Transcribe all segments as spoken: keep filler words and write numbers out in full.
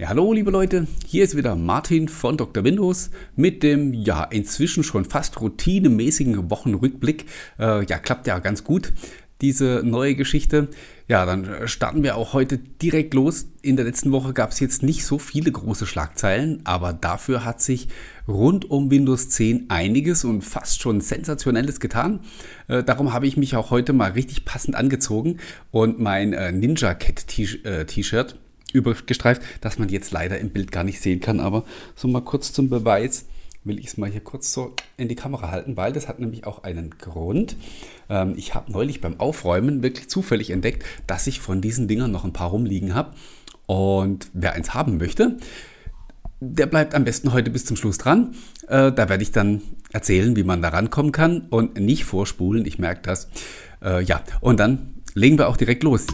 Ja, hallo liebe Leute, hier ist wieder Martin von Doktor Windows mit dem ja inzwischen schon fast routinemäßigen Wochenrückblick. Äh, ja, klappt ja ganz gut, diese neue Geschichte. Ja, dann starten wir auch heute direkt los. In der letzten Woche gab es jetzt nicht so viele große Schlagzeilen, aber dafür hat sich rund um Windows zehn einiges und fast schon Sensationelles getan. Äh, darum habe ich mich auch heute mal richtig passend angezogen und mein äh, Ninja Cat T-Shirt übergestreift, das man jetzt leider im Bild gar nicht sehen kann, aber so mal kurz zum Beweis will ich es mal hier kurz so in die Kamera halten, weil das hat nämlich auch einen Grund. Ähm, ich habe neulich beim Aufräumen wirklich zufällig entdeckt, dass ich von diesen Dingern noch ein paar rumliegen habe, und wer eins haben möchte, der bleibt am besten heute bis zum Schluss dran. Äh, da werde ich dann erzählen, wie man da rankommen kann und nicht vorspulen, ich merke das. Äh, ja, und dann legen wir auch direkt los.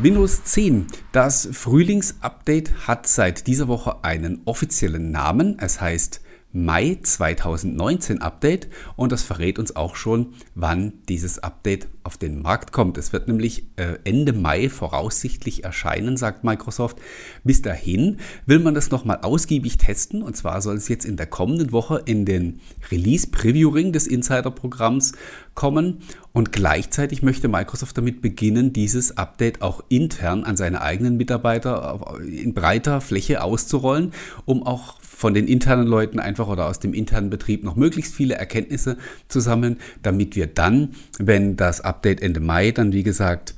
Windows zehn, das Frühlingsupdate, hat seit dieser Woche einen offiziellen Namen. Es heißt Mai zwanzig neunzehn Update, und das verrät uns auch schon, wann dieses Update auf den Markt kommt. Es wird nämlich Ende Mai voraussichtlich erscheinen, sagt Microsoft. Bis dahin will man das nochmal ausgiebig testen, und zwar soll es jetzt in der kommenden Woche in den Release Preview Ring des Insider-Programms kommen, und gleichzeitig möchte Microsoft damit beginnen, dieses Update auch intern an seine eigenen Mitarbeiter in breiter Fläche auszurollen, um auch von den internen Leuten einfach oder aus dem internen Betrieb noch möglichst viele Erkenntnisse zu sammeln, damit wir dann, wenn das Update Ende Mai dann wie gesagt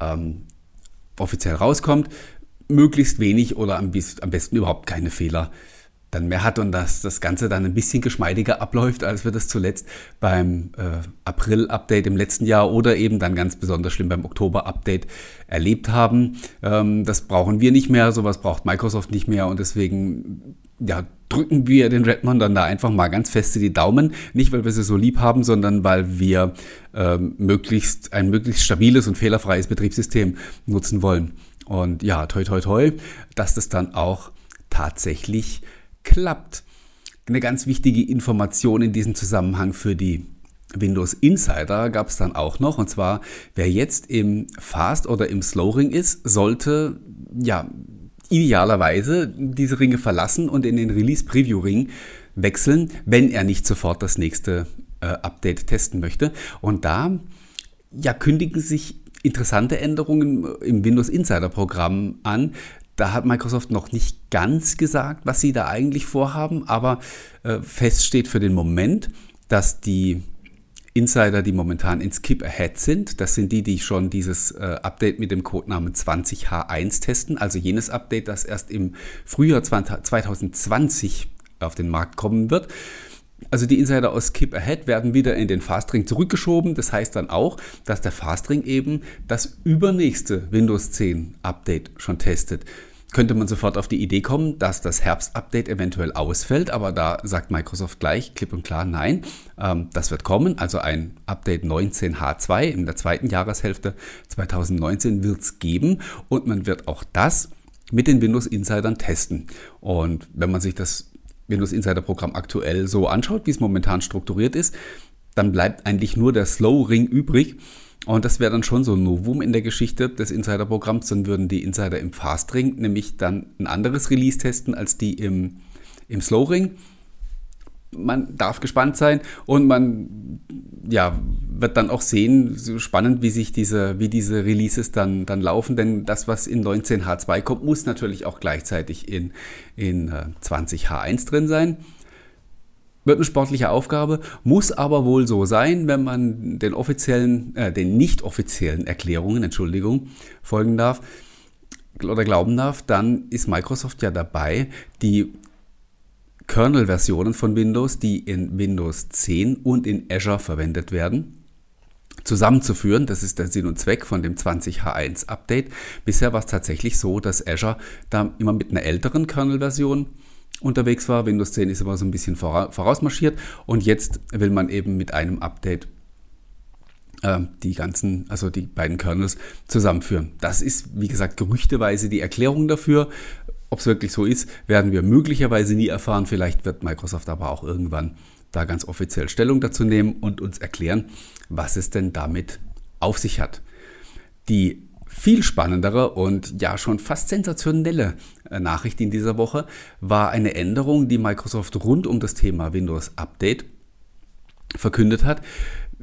ähm, offiziell rauskommt, möglichst wenig oder am, am besten überhaupt keine Fehler dann mehr hat, und dass das Ganze dann ein bisschen geschmeidiger abläuft, als wir das zuletzt beim äh, April-Update im letzten Jahr oder eben dann ganz besonders schlimm beim Oktober-Update erlebt haben. Ähm, das brauchen wir nicht mehr, sowas braucht Microsoft nicht mehr, und deswegen ja, drücken wir den Redmond dann da einfach mal ganz feste die Daumen. Nicht, weil wir sie so lieb haben, sondern weil wir ähm, möglichst ein möglichst stabiles und fehlerfreies Betriebssystem nutzen wollen. Und ja, toi toi toi, dass das dann auch tatsächlich klappt. Eine ganz wichtige Information in diesem Zusammenhang für die Windows Insider gab es dann auch noch, und zwar, wer jetzt im Fast oder im Slow Ring ist, sollte ja idealerweise diese Ringe verlassen und in den Release-Preview-Ring wechseln, wenn er nicht sofort das nächste äh, Update testen möchte. Und da ja, kündigen sich interessante Änderungen im Windows-Insider-Programm an. Da hat Microsoft noch nicht ganz gesagt, was sie da eigentlich vorhaben, aber äh, fest steht für den Moment, dass die Insider, die momentan in Skip Ahead sind, das sind die, die schon dieses äh, Update mit dem Codenamen zwanzig H eins testen, also jenes Update, das erst im Frühjahr zwanzig zwanzig auf den Markt kommen wird. Also die Insider aus Skip Ahead werden wieder in den Fast Ring zurückgeschoben. Das heißt dann auch, dass der Fast Ring eben das übernächste Windows zehn Update schon testet. Könnte man sofort auf die Idee kommen, dass das Herbst-Update eventuell ausfällt, aber da sagt Microsoft gleich klipp und klar, nein, ähm, das wird kommen. Also ein Update neunzehn H zwei in der zweiten Jahreshälfte zwanzig neunzehn wird es geben, und man wird auch das mit den Windows-Insidern testen. Und wenn man sich das Windows-Insider-Programm aktuell so anschaut, wie es momentan strukturiert ist, dann bleibt eigentlich nur der Slow Ring übrig. Und das wäre dann schon so ein Novum in der Geschichte des Insider-Programms. Dann würden die Insider im Fast Ring nämlich dann ein anderes Release testen als die im, im Slow Ring. Man darf gespannt sein, und man ja, wird dann auch sehen, so spannend, wie sich diese, wie diese Releases dann, dann laufen. Denn das, was in neunzehn H zwei kommt, muss natürlich auch gleichzeitig in, in zwanzig H eins drin sein. Wird eine sportliche Aufgabe, muss aber wohl so sein, wenn man den offiziellen, äh, den nicht offiziellen Erklärungen, Entschuldigung, folgen darf oder glauben darf, dann ist Microsoft ja dabei, die Kernel-Versionen von Windows, die in Windows zehn und in Azure verwendet werden, zusammenzuführen. Das ist der Sinn und Zweck von dem zwanzig H eins Update. Bisher war es tatsächlich so, dass Azure da immer mit einer älteren Kernel-Version unterwegs war. Windows zehn ist aber so ein bisschen vorausmarschiert, und jetzt will man eben mit einem Update äh, die ganzen, also die beiden Kernels zusammenführen. Das ist, wie gesagt, gerüchteweise die Erklärung dafür. Ob es wirklich so ist, werden wir möglicherweise nie erfahren. Vielleicht wird Microsoft aber auch irgendwann da ganz offiziell Stellung dazu nehmen und uns erklären, was es denn damit auf sich hat. Die Viel spannendere und ja schon fast sensationelle Nachricht in dieser Woche war eine Änderung, die Microsoft rund um das Thema Windows Update verkündet hat.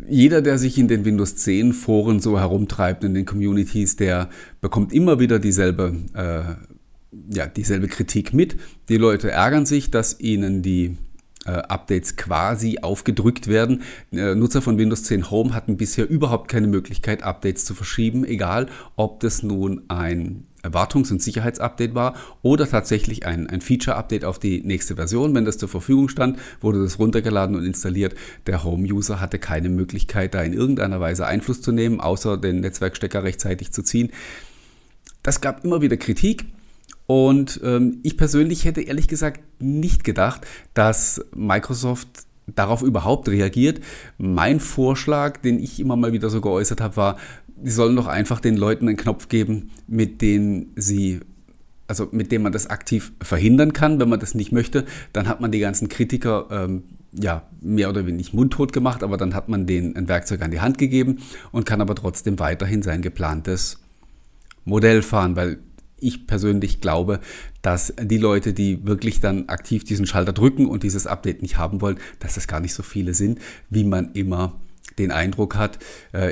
Jeder, der sich in den Windows zehn Foren so herumtreibt, in den Communities, der bekommt immer wieder dieselbe, äh, ja, dieselbe Kritik mit. Die Leute ärgern sich, dass ihnen die äh, Updates quasi aufgedrückt werden. Äh, Nutzer von Windows zehn Home hatten bisher überhaupt keine Möglichkeit, Updates zu verschieben, egal ob das nun ein Wartungs- und Sicherheitsupdate war oder tatsächlich ein, ein Feature-Update auf die nächste Version. Wenn das zur Verfügung stand, wurde das runtergeladen und installiert. Der Home-User hatte keine Möglichkeit, da in irgendeiner Weise Einfluss zu nehmen, außer den Netzwerkstecker rechtzeitig zu ziehen. Das gab immer wieder Kritik und ähm, ich persönlich hätte ehrlich gesagt nicht gedacht, dass Microsoft darauf überhaupt reagiert. Mein Vorschlag, den ich immer mal wieder so geäußert habe, war, die sollen doch einfach den Leuten einen Knopf geben, mit dem sie, also mit dem man das aktiv verhindern kann. Wenn man das nicht möchte, dann hat man die ganzen Kritiker ähm, ja mehr oder weniger mundtot gemacht, aber dann hat man denen ein Werkzeug an die Hand gegeben und kann aber trotzdem weiterhin sein geplantes Modell fahren, weil ich persönlich glaube, dass die Leute, die wirklich dann aktiv diesen Schalter drücken und dieses Update nicht haben wollen, dass das gar nicht so viele sind, wie man immer den Eindruck hat.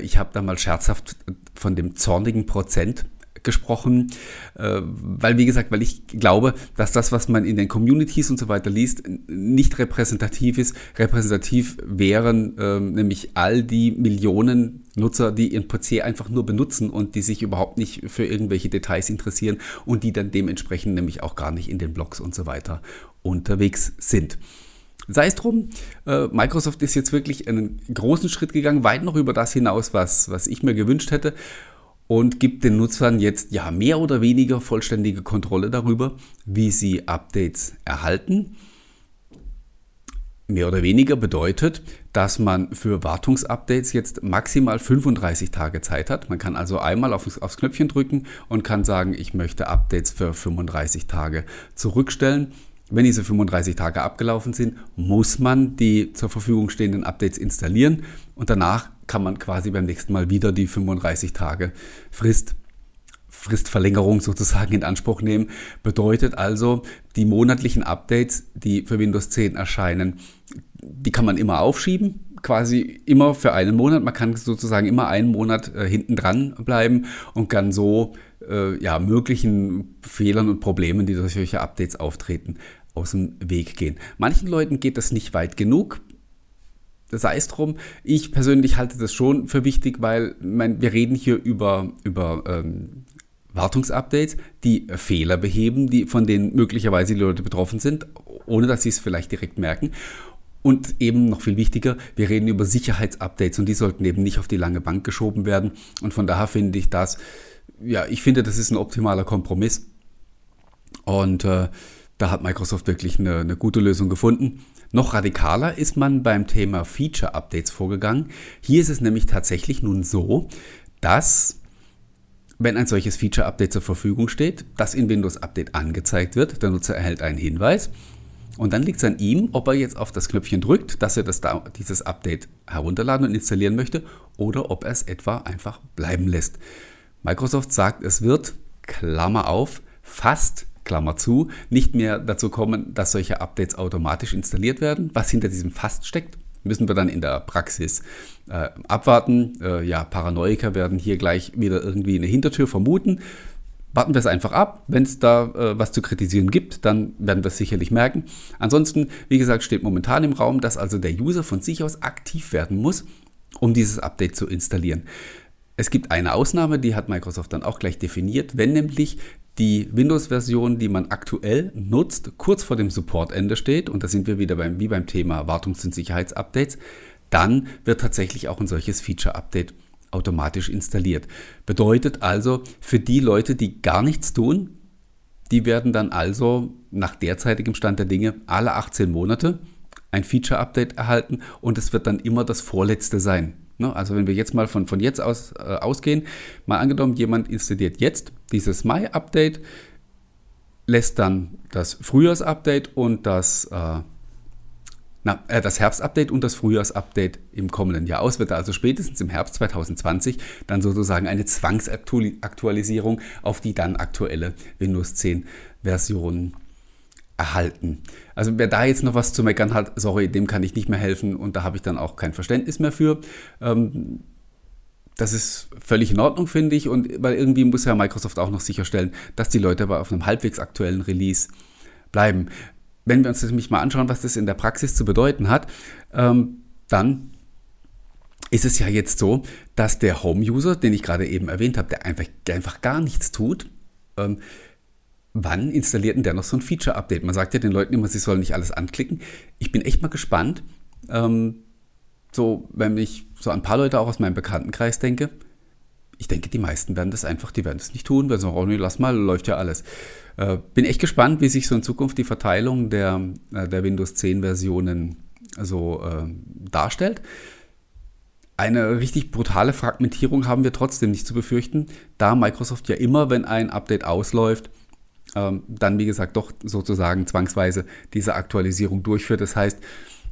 Ich habe da mal scherzhaft von dem zornigen Prozent gesprochen, weil, wie gesagt, weil ich glaube, dass das, was man in den Communities und so weiter liest, nicht repräsentativ ist. Repräsentativ wären äh, nämlich all die Millionen Nutzer, die ihren P C einfach nur benutzen und die sich überhaupt nicht für irgendwelche Details interessieren und die dann dementsprechend nämlich auch gar nicht in den Blogs und so weiter unterwegs sind. Sei es drum, Microsoft ist jetzt wirklich einen großen Schritt gegangen, weit noch über das hinaus, was, was ich mir gewünscht hätte, und gibt den Nutzern jetzt ja mehr oder weniger vollständige Kontrolle darüber, wie sie Updates erhalten. Mehr oder weniger bedeutet, dass man für Wartungsupdates jetzt maximal fünfunddreißig Tage Zeit hat. Man kann also einmal auf, aufs Knöpfchen drücken und kann sagen, ich möchte Updates für fünfunddreißig Tage zurückstellen. Wenn diese fünfunddreißig Tage abgelaufen sind, muss man die zur Verfügung stehenden Updates installieren und danach kann man quasi beim nächsten Mal wieder die fünfunddreißig Tage Frist, Fristverlängerung sozusagen in Anspruch nehmen. Bedeutet also, die monatlichen Updates, die für Windows zehn erscheinen, die kann man immer aufschieben, quasi immer für einen Monat. Man kann sozusagen immer einen Monat äh, hinten dran bleiben und kann so äh, ja, möglichen Fehlern und Problemen, die durch solche Updates auftreten, aus dem Weg gehen. Manchen Leuten geht das nicht weit genug. Sei es drum, ich persönlich halte das schon für wichtig, weil mein, wir reden hier über, über ähm, Wartungsupdates, die Fehler beheben, die, von denen möglicherweise die Leute betroffen sind, ohne dass sie es vielleicht direkt merken. Und eben noch viel wichtiger, wir reden über Sicherheitsupdates und die sollten eben nicht auf die lange Bank geschoben werden. Und von daher finde ich das, ja, ich finde, das ist ein optimaler Kompromiss. Und äh, da hat Microsoft wirklich eine, eine gute Lösung gefunden. Noch radikaler ist man beim Thema Feature-Updates vorgegangen. Hier ist es nämlich tatsächlich nun so, dass, wenn ein solches Feature-Update zur Verfügung steht, das in Windows Update angezeigt wird, der Nutzer erhält einen Hinweis. Und dann liegt es an ihm, ob er jetzt auf das Knöpfchen drückt, dass er das, dieses Update herunterladen und installieren möchte, oder ob er es etwa einfach bleiben lässt. Microsoft sagt, es wird, Klammer auf, fast, Klammer zu, nicht mehr dazu kommen, dass solche Updates automatisch installiert werden. Was hinter diesem fast steckt, müssen wir dann in der Praxis äh, abwarten. Äh, ja, Paranoiker werden hier gleich wieder irgendwie eine Hintertür vermuten. Warten wir es einfach ab. Wenn es da äh, was zu kritisieren gibt, dann werden wir es sicherlich merken. Ansonsten, wie gesagt, steht momentan im Raum, dass also der User von sich aus aktiv werden muss, um dieses Update zu installieren. Es gibt eine Ausnahme, die hat Microsoft dann auch gleich definiert, wenn nämlich die Windows-Version, die man aktuell nutzt, kurz vor dem Supportende steht, und da sind wir wieder beim, wie beim Thema Wartungs- und Sicherheitsupdates, dann wird tatsächlich auch ein solches Feature-Update automatisch installiert. Bedeutet also, für die Leute, die gar nichts tun, die werden dann also nach derzeitigem Stand der Dinge alle achtzehn Monate ein Feature-Update erhalten und es wird dann immer das vorletzte sein. Also wenn wir jetzt mal von, von jetzt aus äh, ausgehen, mal angenommen, jemand installiert jetzt dieses Mai-Update, lässt dann das Frühjahrs-Update und das äh, na, äh, das Herbstupdate und das Frühjahrsupdate im kommenden Jahr aus. Wird da also spätestens im Herbst zwanzig zwanzig dann sozusagen eine Zwangsaktualisierung auf die dann aktuelle Windows zehn Version erhalten. Also wer da jetzt noch was zu meckern hat, sorry, dem kann ich nicht mehr helfen und da habe ich dann auch kein Verständnis mehr für. Ähm, das ist völlig in Ordnung, finde ich, und weil irgendwie muss ja Microsoft auch noch sicherstellen, dass die Leute aber auf einem halbwegs aktuellen Release bleiben. Wenn wir uns das nämlich mal anschauen, was das in der Praxis zu bedeuten hat, ähm, dann ist es ja jetzt so, dass der Home-User, den ich gerade eben erwähnt habe, der einfach, der einfach gar nichts tut, ähm, wann installiert denn der noch so ein Feature-Update? Man sagt ja den Leuten immer, sie sollen nicht alles anklicken. Ich bin echt mal gespannt, ähm, so wenn ich so an ein paar Leute auch aus meinem Bekanntenkreis denke. Ich denke, die meisten werden das einfach, die werden das nicht tun, weil so, oh nee, lass mal, läuft ja alles. Äh, bin echt gespannt, wie sich so in Zukunft die Verteilung der, der Windows zehn Versionen so äh, darstellt. Eine richtig brutale Fragmentierung haben wir trotzdem nicht zu befürchten, da Microsoft ja immer, wenn ein Update ausläuft, dann, wie gesagt, doch sozusagen zwangsweise diese Aktualisierung durchführt. Das heißt,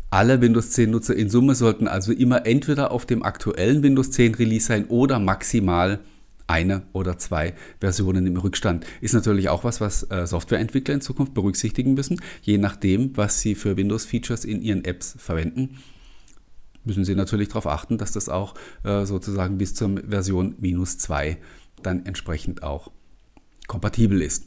alle Windows zehn Nutzer in Summe sollten also immer entweder auf dem aktuellen Windows zehn Release sein oder maximal eine oder zwei Versionen im Rückstand. Ist natürlich auch was, was Softwareentwickler in Zukunft berücksichtigen müssen. Je nachdem, was sie für Windows-Features in ihren Apps verwenden, müssen sie natürlich darauf achten, dass das auch sozusagen bis zur Version minus zwei dann entsprechend auch kompatibel ist.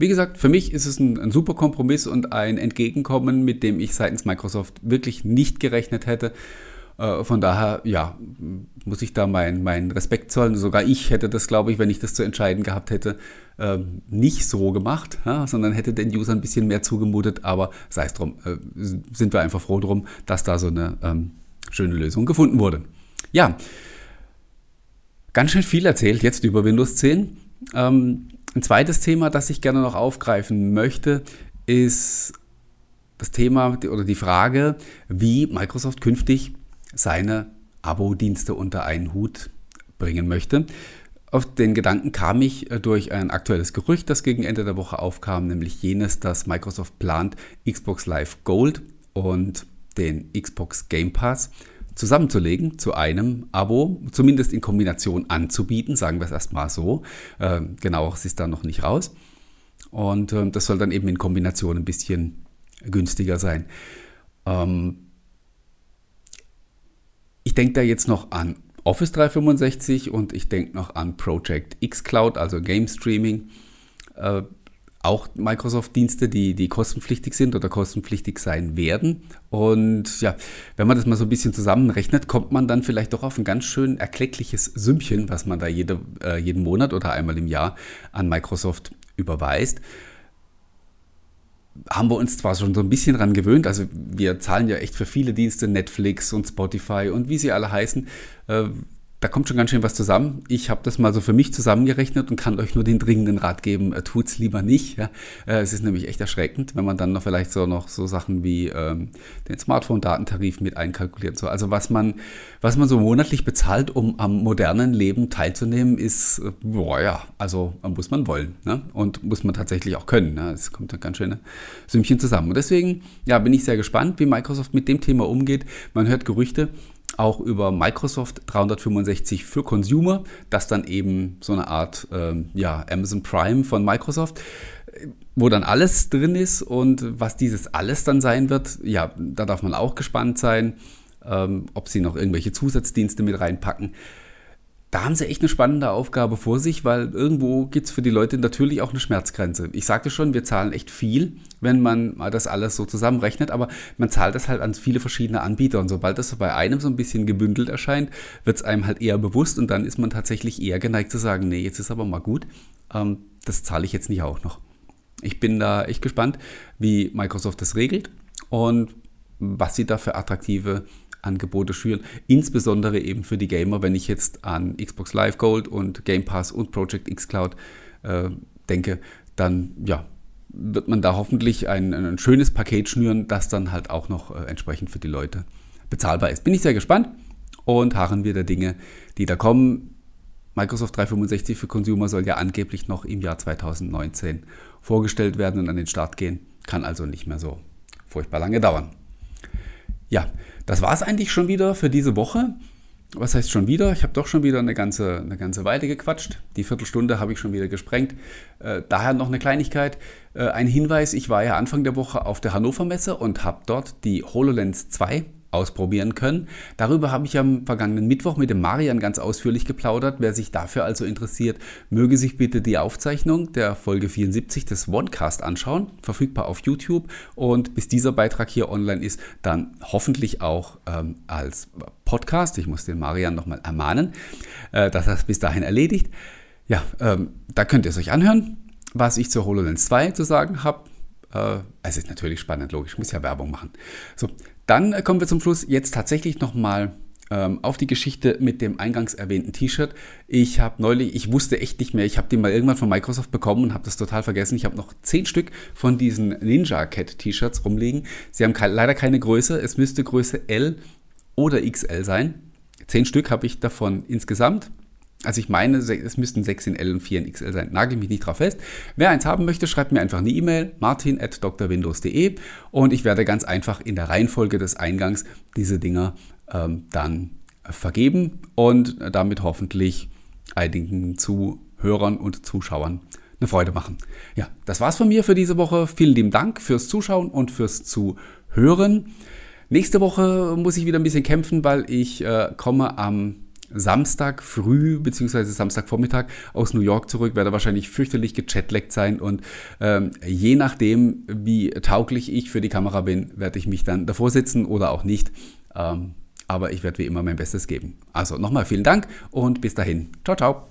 Wie gesagt, für mich ist es ein, ein super Kompromiss und ein Entgegenkommen, mit dem ich seitens Microsoft wirklich nicht gerechnet hätte. Äh, von daher, ja, muss ich da meinen mein Respekt zollen. Sogar ich hätte das, glaube ich, wenn ich das zu entscheiden gehabt hätte, äh, nicht so gemacht, ja, sondern hätte den Usern ein bisschen mehr zugemutet. Aber sei es drum, äh, sind wir einfach froh drum, dass da so eine ähm, schöne Lösung gefunden wurde. Ja, ganz schön viel erzählt jetzt über Windows zehn. Ähm, Ein zweites Thema, das ich gerne noch aufgreifen möchte, ist das Thema oder die Frage, wie Microsoft künftig seine Abo-Dienste unter einen Hut bringen möchte. Auf den Gedanken kam ich durch ein aktuelles Gerücht, das gegen Ende der Woche aufkam, nämlich jenes, dass Microsoft plant, Xbox Live Gold und den Xbox Game Pass zusammenzulegen, zu einem Abo, zumindest in Kombination anzubieten, sagen wir es erstmal so. Ähm, genau, es ist da noch nicht raus. Und ähm, das soll dann eben in Kombination ein bisschen günstiger sein. Ähm ich denke da jetzt noch an Office dreihundertfünfundsechzig und ich denke noch an Project X Cloud, also Game Streaming. Äh, auch Microsoft-Dienste, die, die kostenpflichtig sind oder kostenpflichtig sein werden. Und ja, wenn man das mal so ein bisschen zusammenrechnet, kommt man dann vielleicht doch auf ein ganz schön erkleckliches Sümmchen, was man da jede, äh, jeden Monat oder einmal im Jahr an Microsoft überweist. Haben wir uns zwar schon so ein bisschen dran gewöhnt, also wir zahlen ja echt für viele Dienste, Netflix und Spotify und wie sie alle heißen, äh, da kommt schon ganz schön was zusammen. Ich habe das mal so für mich zusammengerechnet und kann euch nur den dringenden Rat geben, tut's lieber nicht. Ja. Es ist nämlich echt erschreckend, wenn man dann noch vielleicht so noch so Sachen wie ähm, den Smartphone-Datentarif mit einkalkuliert. So, also was man, was man so monatlich bezahlt, um am modernen Leben teilzunehmen, ist, boah ja, also muss man wollen, ne? Und muss man tatsächlich auch können. Ne? Es kommt ein ganz schönes Sümmchen zusammen. Und deswegen ja, bin ich sehr gespannt, wie Microsoft mit dem Thema umgeht. Man hört Gerüchte, auch über Microsoft dreihundertfünfundsechzig für Consumer, das dann eben so eine Art ähm, ja, Amazon Prime von Microsoft, wo dann alles drin ist und was dieses alles dann sein wird, ja, da darf man auch gespannt sein, ähm, ob sie noch irgendwelche Zusatzdienste mit reinpacken. Da haben sie echt eine spannende Aufgabe vor sich, weil irgendwo gibt es für die Leute natürlich auch eine Schmerzgrenze. Ich sagte schon, wir zahlen echt viel, wenn man mal das alles so zusammenrechnet, aber man zahlt das halt an viele verschiedene Anbieter und sobald das so bei einem so ein bisschen gebündelt erscheint, wird es einem halt eher bewusst und dann ist man tatsächlich eher geneigt zu sagen, nee, jetzt ist aber mal gut, ähm, das zahle ich jetzt nicht auch noch. Ich bin da echt gespannt, wie Microsoft das regelt und was sie da für attraktive Angebote schüren, insbesondere eben für die Gamer, wenn ich jetzt an Xbox Live Gold und Game Pass und Project X Cloud äh, denke, dann ja, wird man da hoffentlich ein, ein schönes Paket schnüren, das dann halt auch noch äh, entsprechend für die Leute bezahlbar ist. Bin ich sehr gespannt und harren wir der Dinge, die da kommen. Microsoft dreihundertfünfundsechzig für Consumer soll ja angeblich noch im Jahr zweitausendneunzehn vorgestellt werden und an den Start gehen, kann also nicht mehr so furchtbar lange dauern. Ja, das war es eigentlich schon wieder für diese Woche. Was heißt schon wieder? Ich habe doch schon wieder eine ganze, eine ganze Weile gequatscht. Die Viertelstunde habe ich schon wieder gesprengt. Äh, daher noch eine Kleinigkeit. Äh, ein Hinweis, ich war ja Anfang der Woche auf der Hannover Messe und habe dort die HoloLens zwei ausprobieren können. Darüber habe ich am vergangenen Mittwoch mit dem Marian ganz ausführlich geplaudert. Wer sich dafür also interessiert, möge sich bitte die Aufzeichnung der Folge vierundsiebzig des OneCast anschauen, verfügbar auf YouTube, und bis dieser Beitrag hier online ist, dann hoffentlich auch ähm, als Podcast. Ich muss den Marian nochmal ermahnen, äh, dass er es bis dahin erledigt. Ja, ähm, da könnt ihr es euch anhören, was ich zur HoloLens zwei zu sagen habe. Äh, es ist natürlich spannend, logisch, ich muss ja Werbung machen. So. Dann kommen wir zum Schluss jetzt tatsächlich nochmal ähm, auf die Geschichte mit dem eingangs erwähnten T-Shirt. Ich habe neulich, ich wusste echt nicht mehr, ich habe die mal irgendwann von Microsoft bekommen und habe das total vergessen. Ich habe noch zehn Stück von diesen Ninja Cat T-Shirts rumliegen. Sie haben ke- leider keine Größe, es müsste Größe L oder X L sein. Zehn Stück habe ich davon insgesamt. Also ich meine, es müssten sechs in L und vier in X L sein. Nagel mich nicht drauf fest. Wer eins haben möchte, schreibt mir einfach eine E-Mail, martin at d r windows punkt d e, und ich werde ganz einfach in der Reihenfolge des Eingangs diese Dinger ähm, dann vergeben und damit hoffentlich einigen Zuhörern und Zuschauern eine Freude machen. Ja, das war's von mir für diese Woche. Vielen lieben Dank fürs Zuschauen und fürs Zuhören. Nächste Woche muss ich wieder ein bisschen kämpfen, weil ich äh, komme am Samstag früh bzw. Samstagvormittag aus New York zurück, werde wahrscheinlich fürchterlich gechatlaggt sein, und ähm, je nachdem, wie tauglich ich für die Kamera bin, werde ich mich dann davor sitzen oder auch nicht. Ähm, aber ich werde wie immer mein Bestes geben. Also nochmal vielen Dank und bis dahin. Ciao, ciao.